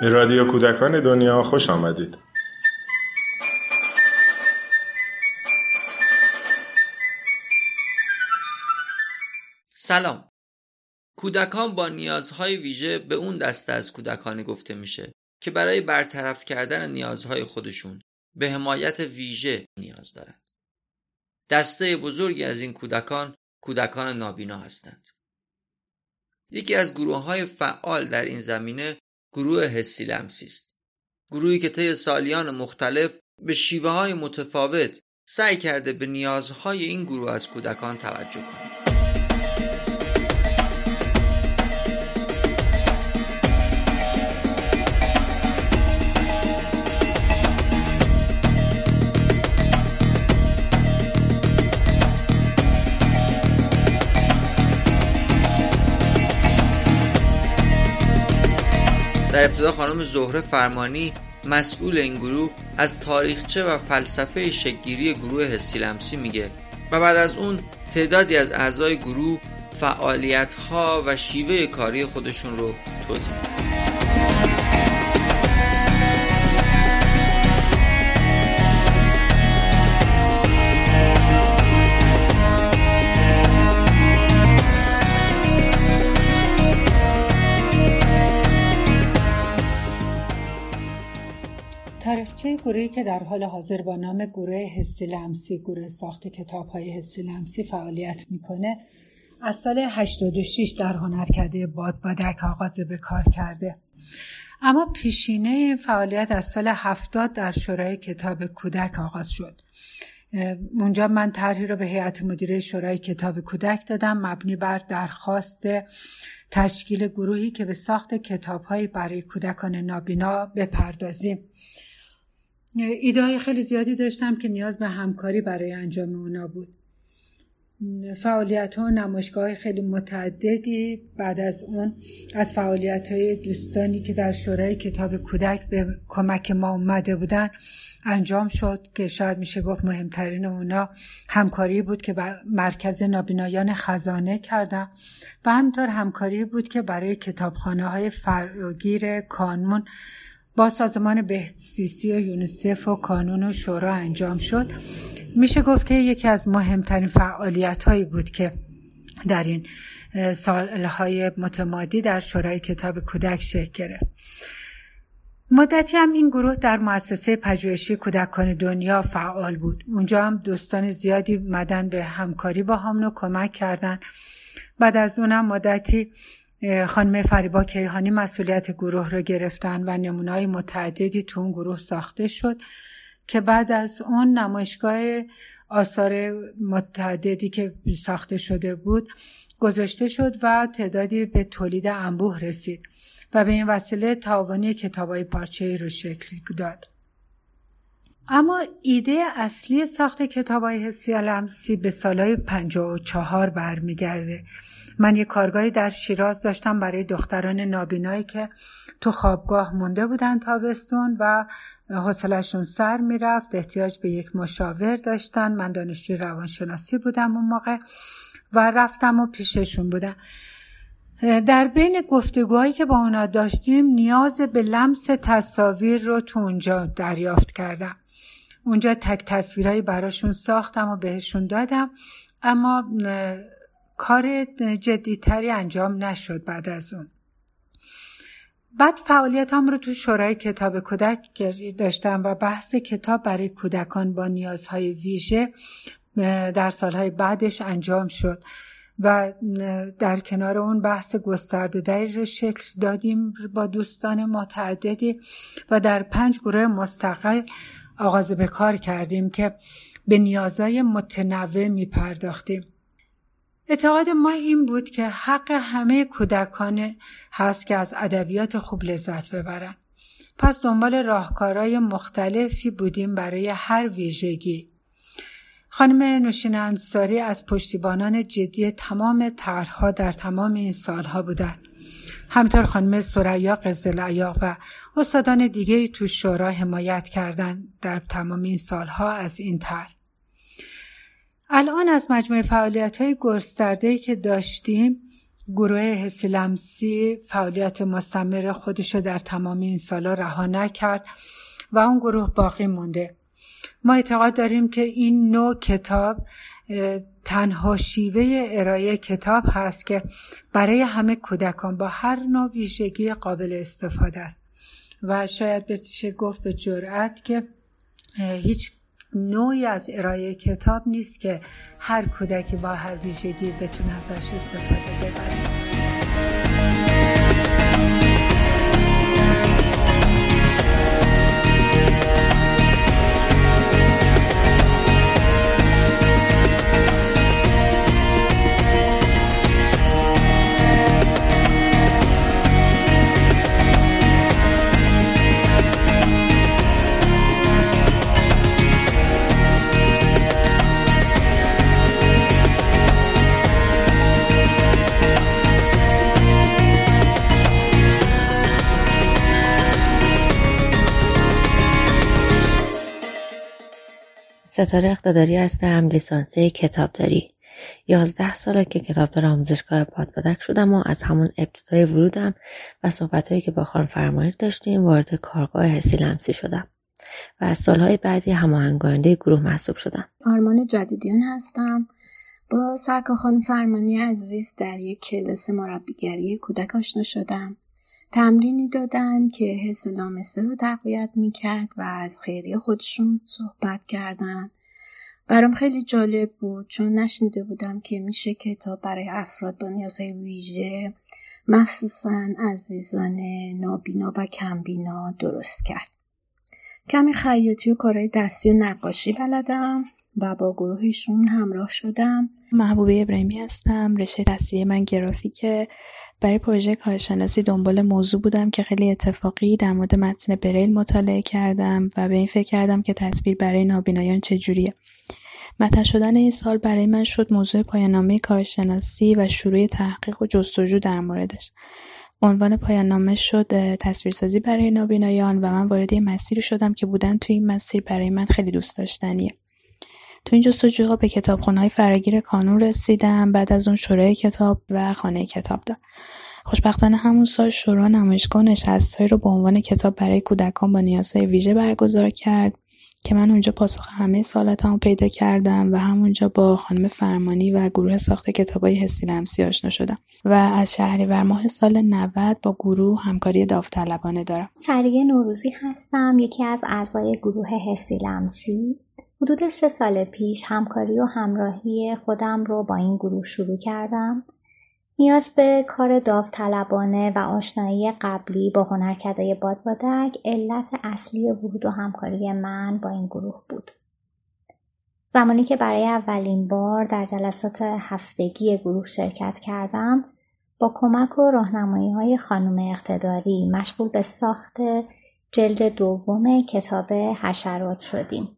به رادیو کودکان دنیا خوش آمدید. سلام. کودکان با نیازهای ویژه به اون دسته از کودکان گفته میشه که برای برطرف کردن نیازهای خودشون به حمایت ویژه نیاز دارند. دسته بزرگی از این کودکان، کودکان نابینا هستند. یکی از گروه‌های فعال در این زمینه گروه حسی لمسی است. گروهی که طی سالیان مختلف به شیوه‌های متفاوت سعی کرده به نیازهای این گروه از کودکان توجه کند. در ابتدا خانم زهره فرمانی، مسئول این گروه، از تاریخچه و فلسفه شکل‌گیری گروه حسی لمسی میگه و بعد از اون تعدادی از اعضای گروه فعالیت‌ها و شیوه کاری خودشون رو توضیح میده. تاریخچه گروهی که در حال حاضر با نام گروه حسی لمسی، گروه ساخت کتاب‌های حسی لمسی، فعالیت میکنه، از سال 86 در هنرکده بادبادک آغاز به کار کرده. اما پیشینه فعالیت از سال 70 در شورای کتاب کودک آغاز شد. اونجا من طرحی رو به هیئت مدیره شورای کتاب کودک دادم، مبنی بر درخواست تشکیل گروهی که به ساخت کتاب‌های برای کودکان نابینا بپردازیم. ایده‌های خیلی زیادی داشتم که نیاز به همکاری برای انجام اونا بود. فعالیت‌ها و نمایشگاه‌های خیلی متعددی بعد از اون از فعالیت‌های دوستانی که در شورای کتاب کودک به کمک ما اومده بودن انجام شد که شاید میشه گفت مهمترین اونا همکاری بود که با مرکز نابینایان خزانه کردم و همینطور همکاری بود که برای کتابخانه‌های فراگیر کانون با سازمان بهزیستی و یونسیف و کانون و شورا انجام شد. میشه گفت که یکی از مهمترین فعالیت‌هایی بود که در این سالهای متمادی در شورای کتاب کودک شکل گرفت. مدتی هم این گروه در مؤسسه پژوهشی کودکان دنیا فعال بود. اونجا هم دوستان زیادی مدن به همکاری با هم و کمک کردن. بعد از اونم مدتی خانم فریبا کیهانی مسئولیت گروه رو گرفتن و نمونه‌های متعددی تو اون گروه ساخته شد که بعد از اون نمایشگاه آثار متعددی که ساخته شده بود گذاشته شد و تعدادی به تولید انبوه رسید و به این وسیله تاوانی کتاب‌های پارچه‌ای رو شکل داد. اما ایده اصلی ساخت کتاب‌های حسی لمسی به سالهای 54 برمیگرده. من یک کارگاهی در شیراز داشتم برای دختران نابینایی که تو خوابگاه مونده بودن تابستون و حوصله‌شون سر میرفت، احتیاج به یک مشاور داشتن. من دانشجوی روانشناسی بودم اون موقع و رفتم و پیششون بودم. در بین گفتگوهایی که با اونا داشتیم نیاز به لمس تصاویر رو تو اونجا دریافت کردم. اونجا تک تصویرهایی براشون ساختم و بهشون دادم، اما کار جدیتری انجام نشد بعد از اون. بعد فعالیت هم رو تو شورای کتاب کودک داشتم و بحث کتاب برای کودکان با نیازهای ویژه در سالهای بعدش انجام شد و در کنار اون بحث گسترده‌تری رو شکل دادیم با دوستان متعددی و در 5 گروه مستقل آغاز به کار کردیم که به نیازهای متنوع می‌پرداختیم. اعتقاد ما این بود که حق همه کودکان هست که از ادبیات خوب لذت ببرن. پس دنبال راهکارهای مختلفی بودیم برای هر ویژگی. خانم نوشین انصاری از پشتیبانان جدی تمام طرح‌ها در تمام این سالها بودند. همطور خانم ثریا قزل‌عیاق و استادان دیگری تو شورا حمایت کردند در تمام این سالها از این طرح. الان از مجموعه فعالیت‌های گسترده‌ای که داشتیم گروه حسی لمسی فعالیت مستمر خودشو در تمام این سالا رها نکرد و اون گروه باقی مونده. ما اعتقاد داریم که این نوع کتاب تنها شیوه ارائه کتاب هست که برای همه کودکان با هر نوع ویژگی قابل استفاده است و شاید بشه گفت به جرأت که هیچ نوعی از ارائه کتاب نیست که هر کودکی با هر ویژگی بتونه ازش استفاده ببره. ستاره اقتداری هستم، لیسانسیه کتابداری. 11 ساله که کتابدار آموزشگاه بادبادک شدم و از همون ابتدای ورودم و صحبتایی که با خانم فرمانی داشتیم وارد کارگاه حسی لمسی شدم و از سالهای بعدی هماهنگ‌کننده گروه محسوب شدم. آرمان جدیدیان هستم. با سرکار خانم فرمانی عزیز در یک کلاس مربیگری کودک آشنا شدم. تمرینی دادن که حس لامسه رو تقویت میکرد و از خیریه خودشون صحبت کردن. برام خیلی جالب بود چون نشنیده بودم که میشه کتاب برای افراد با نیازهای ویژه مخصوصاً عزیزان نابینا و کمبینا درست کرد. کمی خیاطی و کارهای دستی و نقاشی بلدم و با گروهشون همراه شدم. محبوبه ابراهیمی هستم. رشته تحصیلی من گرافیکه. برای پروژه کارشناسی دنبال موضوع بودم که خیلی اتفاقی در مورد متن بریل مطالعه کردم و به این فکر کردم که تصویر برای نابینایان چجوریه. مطرح شدن این سال برای من شد موضوع پایان‌نامه کارشناسی و شروع تحقیق و جستجو در موردش. عنوان پایان‌نامه شد تصویرسازی برای نابینایان و من وارد مسیری شدم که بودن توی این مسیر برای من خیلی دوست داشتنیه. تو این جستجوها به کتابخونه‌های فراگیر کانون رسیدم، بعد از اون شورای کتاب و خانه کتابدار. خوشبختانه همون سال شورا نمایشگاه نشست‌هایی رو به عنوان کتاب برای کودکان با نیازهای ویژه برگزار کرد که من اونجا پاسخ همه سوالاتمو پیدا کردم و همونجا با خانم فرمانی و گروه ساخت کتابای حسی لمسی آشنا شدم و از شهریور ماه سال 90 با گروه همکاری داوطلبانه دارم. سریع نوروزی هستم، یکی از اعضای گروه حسی لمسی. حدود 3 سال پیش همکاری و همراهی خودم رو با این گروه شروع کردم. نیاز به کار داوطلبانه و آشنایی قبلی با هنرکدای بادبادک علت اصلی ورود و همکاری من با این گروه بود. زمانی که برای اولین بار در جلسات هفتگی گروه شرکت کردم، با کمک و راهنمایی‌های خانم اقتداری مشغول به ساخت جلد دوم کتاب حشرات شدیم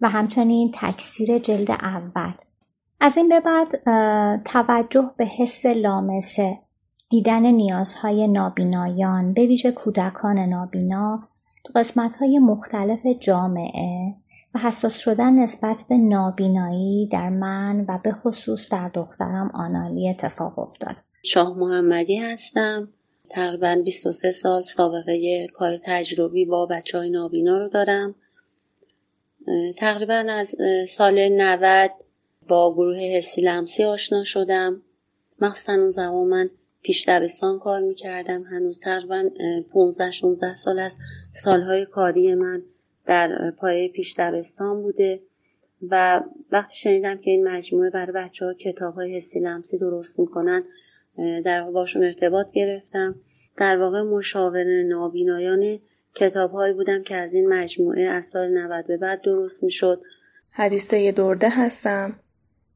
و همچنین تکثیر جلد اول. از این به بعد توجه به حس لامسه، دیدن نیازهای نابینایان، به ویژه کودکان نابینا، تو قسمت‌های مختلف جامعه و حساس شدن نسبت به نابینایی در من و به خصوص در دخترم آنالی اتفاق افتاد. شاه محمدی هستم. تقریباً 23 سال سابقه کار تجربی با بچه‌های نابینا رو دارم. تقریبا از سال 90 با گروه حسی لمسی آشنا شدم. مخصوصا اون زمان من پیش دبستان کار میکردم. هنوز تقریبا 15-16 سال از سالهای کاری من در پایه پیش دبستان بوده و وقتی شنیدم که این مجموعه برای بچه ها کتابهای حسی لمسی درست میکنن در واقع باشون ارتباط گرفتم. در واقع مشاور نابینایان کتاب‌هایی بودم که از این مجموعه از سال 90 به بعد درست می‌شد. حدیثه ی درده هستم.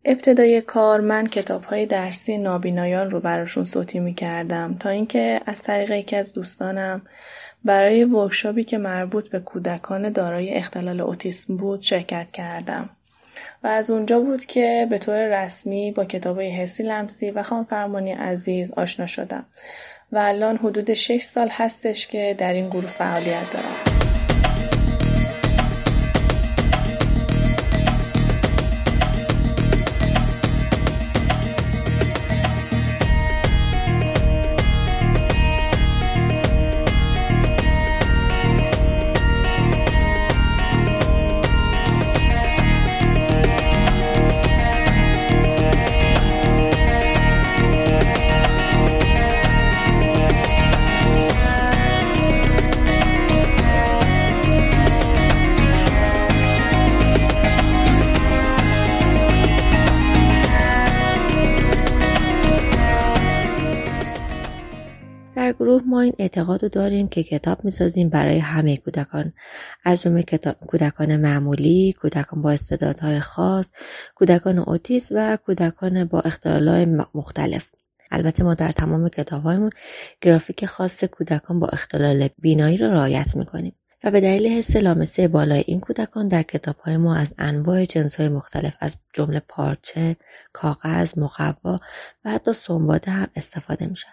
ابتدای کار من کتاب‌های درسی نابینایان رو براشون صوتی می‌کردم تا اینکه از طریق یکی از دوستانم برای ورکشاپی که مربوط به کودکان دارای اختلال اوتیسم بود شرکت کردم و از اونجا بود که به طور رسمی با کتاب‌های حسی لمسی و خانم فرمانی عزیز آشنا شدم و الان حدود 6 سال هستش که در این گروه فعالیت دارم. هر گروه ما این اعتقاد رو داریم که کتاب می‌سازیم برای همه کودکان، از جمله کودکان معمولی، کودکان با استعدادهای خاص، کودکان اوتیسم و کودکان با اختلالات مختلف. البته ما در تمام کتاب‌هامون گرافیک خاص کودکان با اختلال بینایی رو رعایت می‌کنیم و به دلیل حس لامسه بالای این کودکان در کتاب‌های ما از انواع جنس‌های مختلف از جمله پارچه، کاغذ، مقوا و حتی سنباده هم استفاده میشه.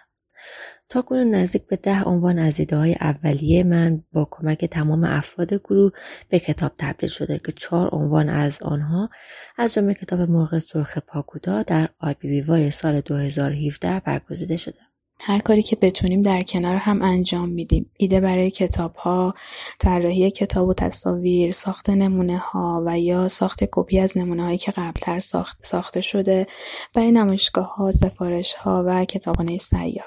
تاکنون نزدیک به 10 عنوان از ایده‌های اولیه من با کمک تمام افراد گروه به کتاب تبدیل شده که 4 عنوان از آنها از جمله کتاب مرغ سرخ پاکودا در IPBY سال 2017 برگزیده شده. هر کاری که بتونیم در کنار هم انجام میدیم. ایده برای کتاب‌ها، طراحی کتاب و تصاویر، ساخت نمونه‌ها و یا ساخت کپی از نمونه‌هایی که قبلتر ساخته شده برای نمایشگاه‌ها، سفارش‌ها و کتابخانه سیار.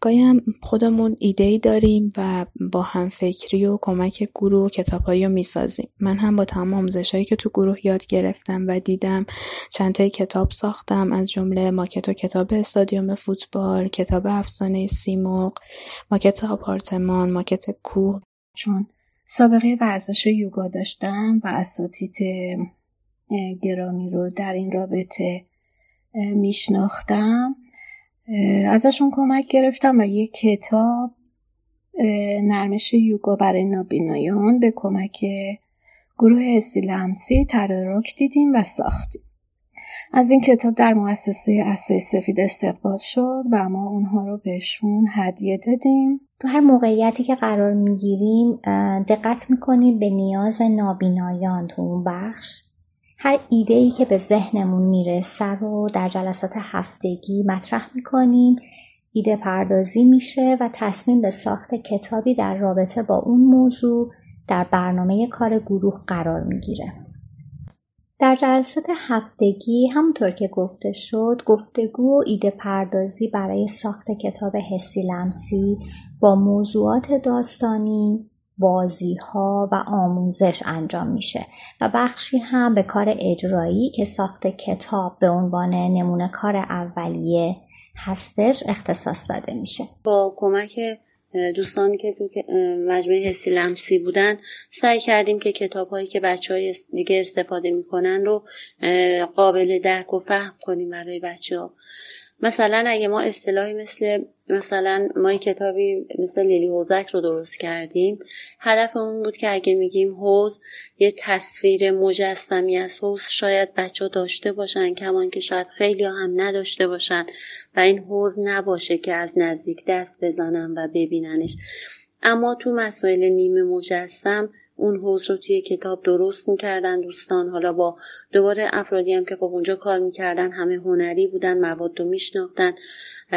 گاهی هم خودمون ایده‌ای داریم و با هم فکری و کمک گروه کتاب‌هایی رو می‌سازیم. من هم با تمام آموزش‌هایی که تو گروه یاد گرفتم و دیدم چند تا کتاب ساختم، از جمله ماکت و کتاب استادیوم فوتبال، کتاب افسانه سیمرغ، ماکت آپارتمان، ماکت کوه. چون سابقه ورزش یوگا داشتم و اساتید گرامی رو در این رابطه میشناختم، ازشون کمک گرفتم و یک کتاب نرمش یوگا برای نابینایان به کمک گروه حسی لمسی تدارک دیدیم و ساختیم. از این کتاب در مؤسسه عصای سفید استقبال شد و ما اونها رو بهشون هدیه دادیم. تو هر موقعیتی که قرار میگیریم دقت میکنیم به نیاز نابینایان تو اون بخش. هر ایده‌ای که به ذهنمون میرسه رو در جلسات هفتگی مطرح میکنیم، ایده پردازی میشه و تصمیم به ساخت کتابی در رابطه با اون موضوع در برنامه کار گروه قرار میگیره. در جلسات هفتگی همونطور که گفته شد، گفتگو و ایده پردازی برای ساخت کتاب حسی لمسی با موضوعات داستانی، بازی‌ها و آموزش انجام میشه و بخشی هم به کار اجرایی که ساخت کتاب به عنوان نمونه کار اولیه هستش اختصاص داده میشه. با کمک دوستانی که تو مجموعه حسی لمسی بودن سعی کردیم که کتاب‌هایی که بچه‌های دیگه استفاده می‌کنن رو قابل درک و فهم کنیم برای بچه‌ها. مثلا اگه ما اصطلاحی مثلا ما کتابی مثل لیلی حوزک رو درست کردیم، هدفمون بود که اگه میگیم حوز یه تصویر مجسمی از حوز شاید بچه ها داشته باشن، کمان که شاید خیلی هم نداشته باشن و این حوز نباشه که از نزدیک دست بزنن و ببیننش. اما تو مسائل نیمه مجسم اون حوض رو توی کتاب درست میکردن دوستان. حالا با دوباره افرادی هم که خب اونجا کار میکردن همه هنری بودن، مواد رو میشناختن.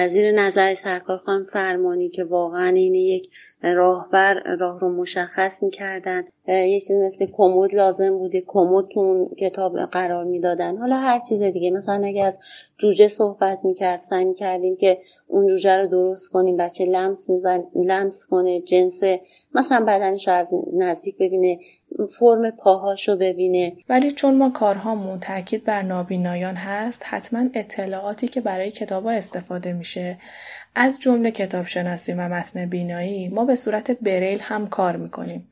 زیر نظر سرکار خانم فرمانی که واقعا اینه یک راهبر، راه رو مشخص میکردن. یه چیز مثل کمد لازم بوده، کمد تو کتاب قرار میدادن. حالا هر چیز دیگه، مثلا اگه از جوجه صحبت میکرد سعی میکردیم که اون جوجه رو درست کنیم، بچه لمس کنه، جنس مثلا بدنش رو از نزدیک ببینه، فرم پاهاشو ببینه. ولی چون ما کارهامون تاکید بر نابینایان هست، حتما اطلاعاتی که برای کتابا استفاده میشه از جمله کتابشناسی و متن بینایی ما به صورت بریل هم کار میکنیم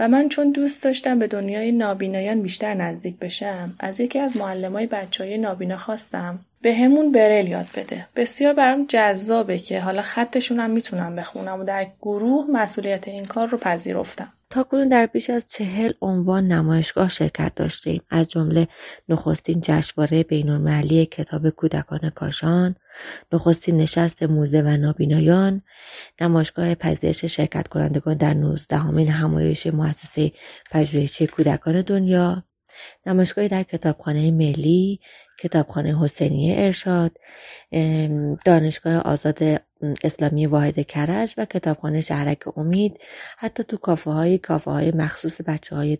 و من چون دوست داشتم به دنیای نابینایان بیشتر نزدیک بشم، از یکی از معلمای بچهای نابینا خواستم به همون بریل یاد بده. بسیار برام جذابه که حالا خطشون هم میتونم بخونم و در گروه مسئولیت این کار رو پذیرفتم. تاکنون در بیش از 40 عنوان نمایشگاه شرکت داشتیم، از جمله نخستین جشنواره بین‌المللی کتاب کودکان کاشان، نخستین نشست موزه و نابینایان، نمایشگاه پذیرش شرکت کنندگان در 19مین همایش مؤسسه پژوهشی کودکان دنیا، نمایشگاهی در کتابخانه ملی، کتابخانه حسینیه ارشاد، دانشگاه آزاد اسلامی واحد کرج و کتابخانه شهرک امید. حتی تو کافه های مخصوص بچه های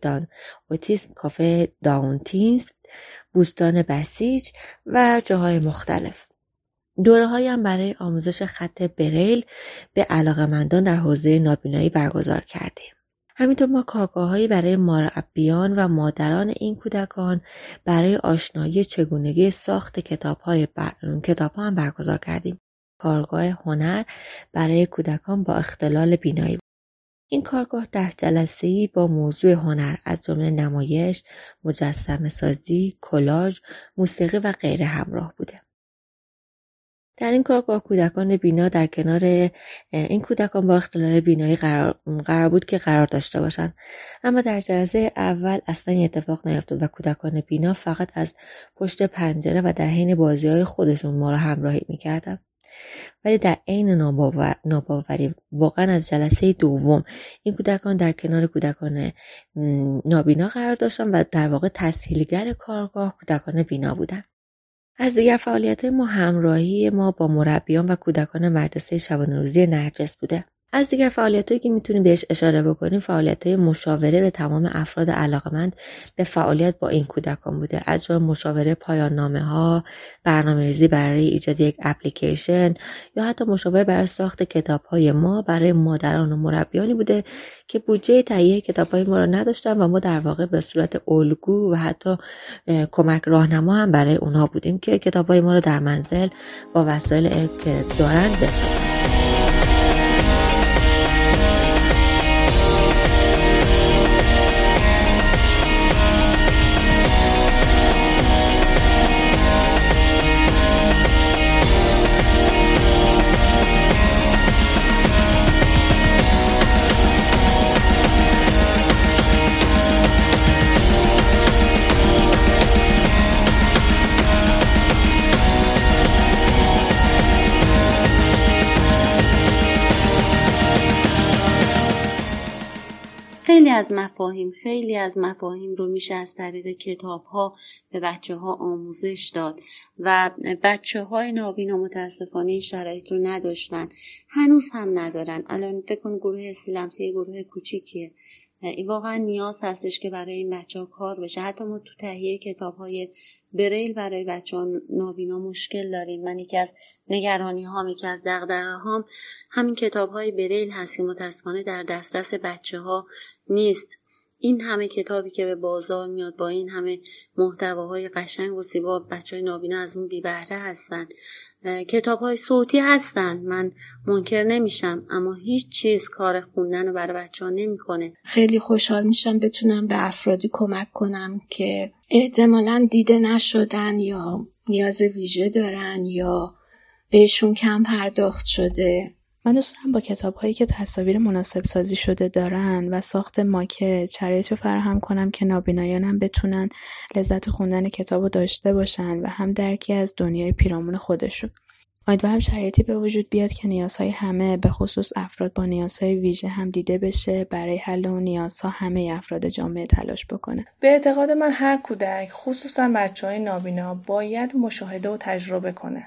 اوتیسم، کافه داونتینز، بوستان بسیج و جاهای مختلف. دوره هایی هم برای آموزش خط بریل به علاقه‌مندان در حوزه نابینایی برگزار کردیم. همینطور ما کارگاه‌هایی برای مربیان و مادران این کودکان برای آشنایی چگونگی ساخت کتاب‌ها هم برگزار کردیم کارگاه هنر برای کودکان با اختلال بینایی بود. این کارگاه 10 جلسه‌ای با موضوع هنر از جمله نمایش، مجسمه‌سازی، کلاژ، موسیقی و غیره همراه بوده. در این کارگاه کودکان بینا در کنار این کودکان با اختلال بینایی قرار بود که قرار داشته باشند، اما در جلسه اول اصلا اتفاق نیفتاد و کودکان بینا فقط از پشت پنجره و در حین بازی‌های خودشون ما را همراهی می‌کردند. ولی در عین ناباوری واقعا از جلسه دوم این کودکان در کنار کودکان نابینا قرار داشتن و در واقع تسهیلگر کارگاه کودکان بینا بودن. از دیگر فعالیت‌های ما همراهی ما با مربیان و کودکان مدرسه شبانه روزی نرجس بوده. از دیگر فعالیت‌هایی که میتونیم بهش اشاره بکنیم فعالیت‌های مشاوره به تمام افراد علاقمند به فعالیت با این کودکان بوده، از جمله مشاوره پایان نامه‌ها، برنامه‌ریزی برای ایجاد یک اپلیکیشن یا حتی مشاوره برای ساخت کتاب‌های ما برای مادران و مربیانی بوده که بودجه تهیه کتاب‌های ما را نداشتن و ما در واقع به صورت الگو و حتی کمک راهنما هم برای اونها بودیم که کتاب‌های ما را در منزل با وسایل که دارن بسازن. خیلی از مفاهیم رو میشه از طریق کتاب ها به بچه ها آموزش داد و بچه های نابینا متاسفانه این شرایط رو نداشتن، هنوز هم ندارن. الان فکر کن گروه حسی لمسی گروه کوچیکیه، واقعا نیاز هستش که برای این بچه ها کار بشه. حتی ما تو تهیه کتاب های بریل برای بچه ها نابینا مشکل داریم. من یکی از نگرانی هام، یکی از دغدغه هام همین کتاب های بریل هست که متاسفانه در دسترس بچه ها نیست. این همه کتابی که به بازار میاد با این همه محتواهای قشنگ و زیبا، بچهای نابینا از اون بی بهره هستن. کتابهای صوتی هستن، من منکر نمیشم، اما هیچ چیز کار خوندن رو برای بچه‌ها نمیکنه. خیلی خوشحال میشم بتونم به افرادی کمک کنم که احتمالاً دیده نشدن یا نیاز ویژه دارن یا بهشون کم پرداخت شده. من دوست دارم با کتاب‌هایی که تصاویر مناسب سازی شده دارن و ساخت ماکت شرایط رو فراهم کنم که نابینایان هم بتونن لذت خوندن کتابو داشته باشن و هم درکی از دنیای پیرامون خودشون. امیدوارم شرایطی به وجود بیاد که نیازهای همه به خصوص افراد با نیازهای ویژه هم دیده بشه، برای حل اون نیازها همه افراد جامعه تلاش بکنه. به اعتقاد من هر کودک خصوصا بچه‌های نابینا باید مشاهده و تجربه کنه.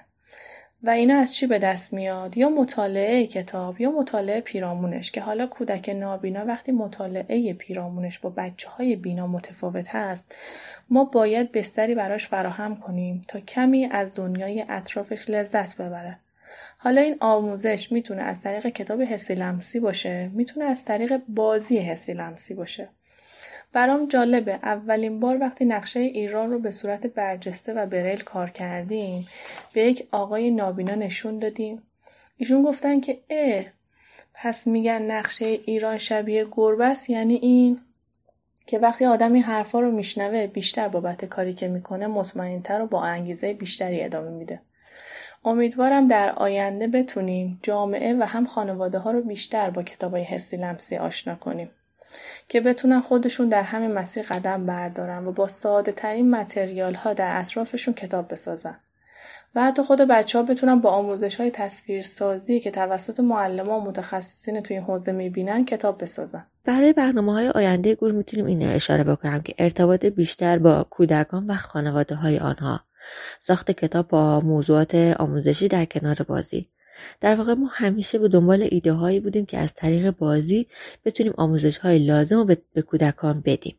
و اینا از چی به دست میاد؟ یا مطالعه کتاب یا مطالعه پیرامونش، که حالا کودک نابینا وقتی مطالعه پیرامونش با بچه‌های بینا متفاوت هست، ما باید بستری براش فراهم کنیم تا کمی از دنیای اطرافش لذت ببره. حالا این آموزش میتونه از طریق کتاب حسی لمسی باشه، میتونه از طریق بازی حسی لمسی باشه. برام جالبه اولین بار وقتی نقشه ایران رو به صورت برجسته و بریل کار کردیم به یک آقای نابینا نشون دادیم. ایشون گفتن که پس میگن نقشه ایران شبیه گربه است، یعنی این که وقتی آدم این حرفا رو میشنوه بیشتر بابت کاری که میکنه مطمئن‌تر و با انگیزه بیشتری ادامه میده. امیدوارم در آینده بتونیم جامعه و هم خانواده ها رو بیشتر با کتابای حسی لمسی آشنا کنیم که بتونن خودشون در همین مسیر قدم بردارن و با ساده ترین متریال ها در اطرافشون کتاب بسازن و حتی خود بچه ها بتونن با آموزش های تصویر سازی که توسط معلمان و متخصصین توی این حوزه میبینن کتاب بسازن. برای برنامه‌های آینده گروه میتونیم این اشاره بکنم که ارتباط بیشتر با کودکان و خانواده های آنها، ساخت کتاب با موضوعات آموزشی در کنار بازی. در واقع ما همیشه به دنبال ایده هایی بودیم که از طریق بازی بتونیم آموزش های لازم رو به کودکان بدیم.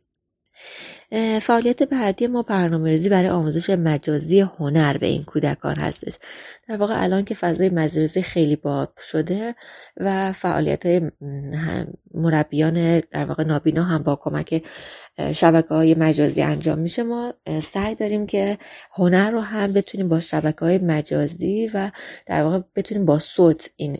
فعالیت بعدی ما برنامه‌ریزی برای آموزش مجازی هنر به این کودکان هستش. در واقع الان که فضای مجازی خیلی باب شده و فعالیت‌های مربیان در واقع نابینا هم با کمک شبکه‌های مجازی انجام میشه، ما سعی داریم که هنر رو هم بتونیم با شبکه‌های مجازی و در واقع بتونیم با صوت این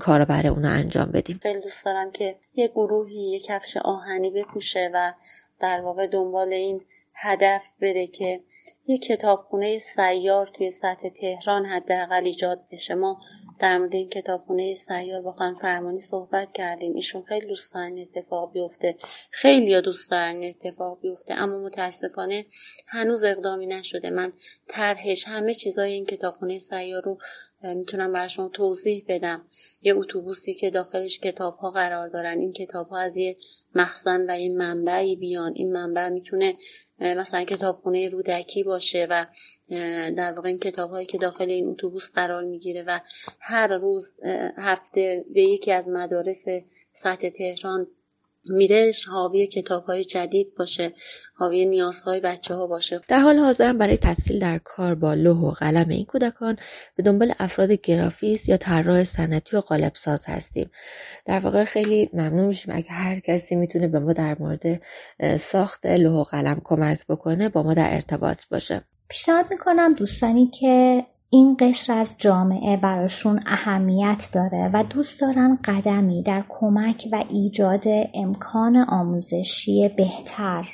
کار رو برای اونا انجام بدیم. خیلی دوست دارم که یه گروهی یه کفش آهنی بپوشه و در واقع دنبال این هدف بره که یه کتابخونه سیار توی سطح تهران حداقل ایجاد بشه. ما در مورد این کتابخونه سیار با خانم فرمانی صحبت کردیم، ایشون خیلی دوست دارن اتفاق بیفته، خیلی دوست دارن اتفاق بیفته، اما متاسفانه هنوز اقدامی نشده. من طرحش همه چیزای این کتابخونه سیار رو میتونم براتون توضیح بدم. یه اتوبوسی که داخلش کتاب‌ها قرار دارن، این کتاب‌ها از یه مخزن و یه منبعی بیان. این منبع میتونه مثلا کتابخونه رودکی باشه و در واقع این کتاب‌هایی که داخل این اتوبوس قرار میگیره و هر روز هفته به یکی از مدارس سطح تهران میرش، حاوی کتاب‌های جدید باشه، حاوی نیازهای بچه‌ها باشه. در حال حاضر برای تسهیل در کار با لوح و قلم این کودکان به دنبال افراد گرافیست یا طراح صنعتی و قالب‌ساز هستیم. در واقع خیلی ممنون میشیم اگه هر کسی میتونه به ما در مورد ساخت لوح و قلم کمک بکنه، با ما در ارتباط باشه. پیشنهاد میکنم دوستانی که این قشر از جامعه براشون اهمیت داره و دوست دارن قدمی در کمک و ایجاد امکان آموزشی بهتر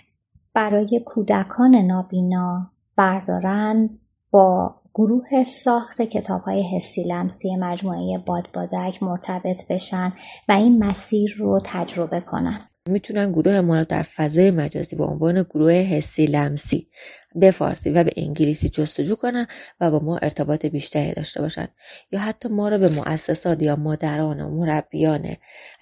برای کودکان نابینا بردارن، با گروه ساخت کتاب‌های حسی لمسی مجموعه بادبادک مرتبط بشن و این مسیر رو تجربه کنن. میتونن گروه ما رو در فضای مجازی با عنوان گروه حسی لمسی به فارسی و به انگلیسی جستجو کنن و با ما ارتباط بیشتری داشته باشن، یا حتی ما رو به مؤسسات یا مادران و مربیان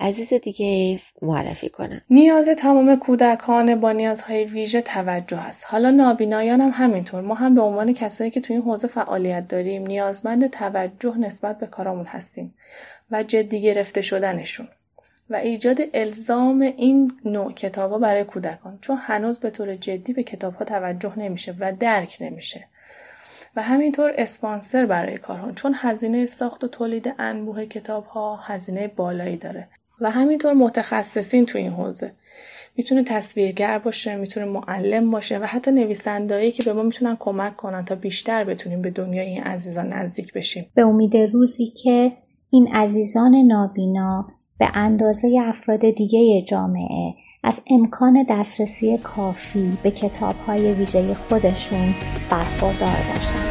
عزیز دیگه معرفی کنن. نیاز تمام کودکان با نیازهای ویژه توجه است. حالا نابینایان هم همینطور. ما هم به عنوان کسایی که توی این حوزه فعالیت داریم نیازمند توجه نسبت به کارامون هستیم و جدی گرفته شدنشون و ایجاد الزام این نوع کتاب‌ها برای کودکان، چون هنوز به طور جدی به کتاب‌ها توجه نمیشه و درک نمیشه. و همینطور اسپانسر برای کارها، چون هزینه ساخت و تولید انبوه کتاب‌ها هزینه بالایی داره. و همینطور متخصصین تو این حوزه، میتونه تصویرگر باشه، میتونه معلم باشه و حتی نویسندهایی که به ما میتونن کمک کنن تا بیشتر بتونیم به دنیای این عزیزان نزدیک بشیم. به امید روزی که این عزیزان نابینا به اندازه افراد دیگه جامعه از امکان دسترسی کافی به کتاب‌های ویژه خودشون برخوردار باشن.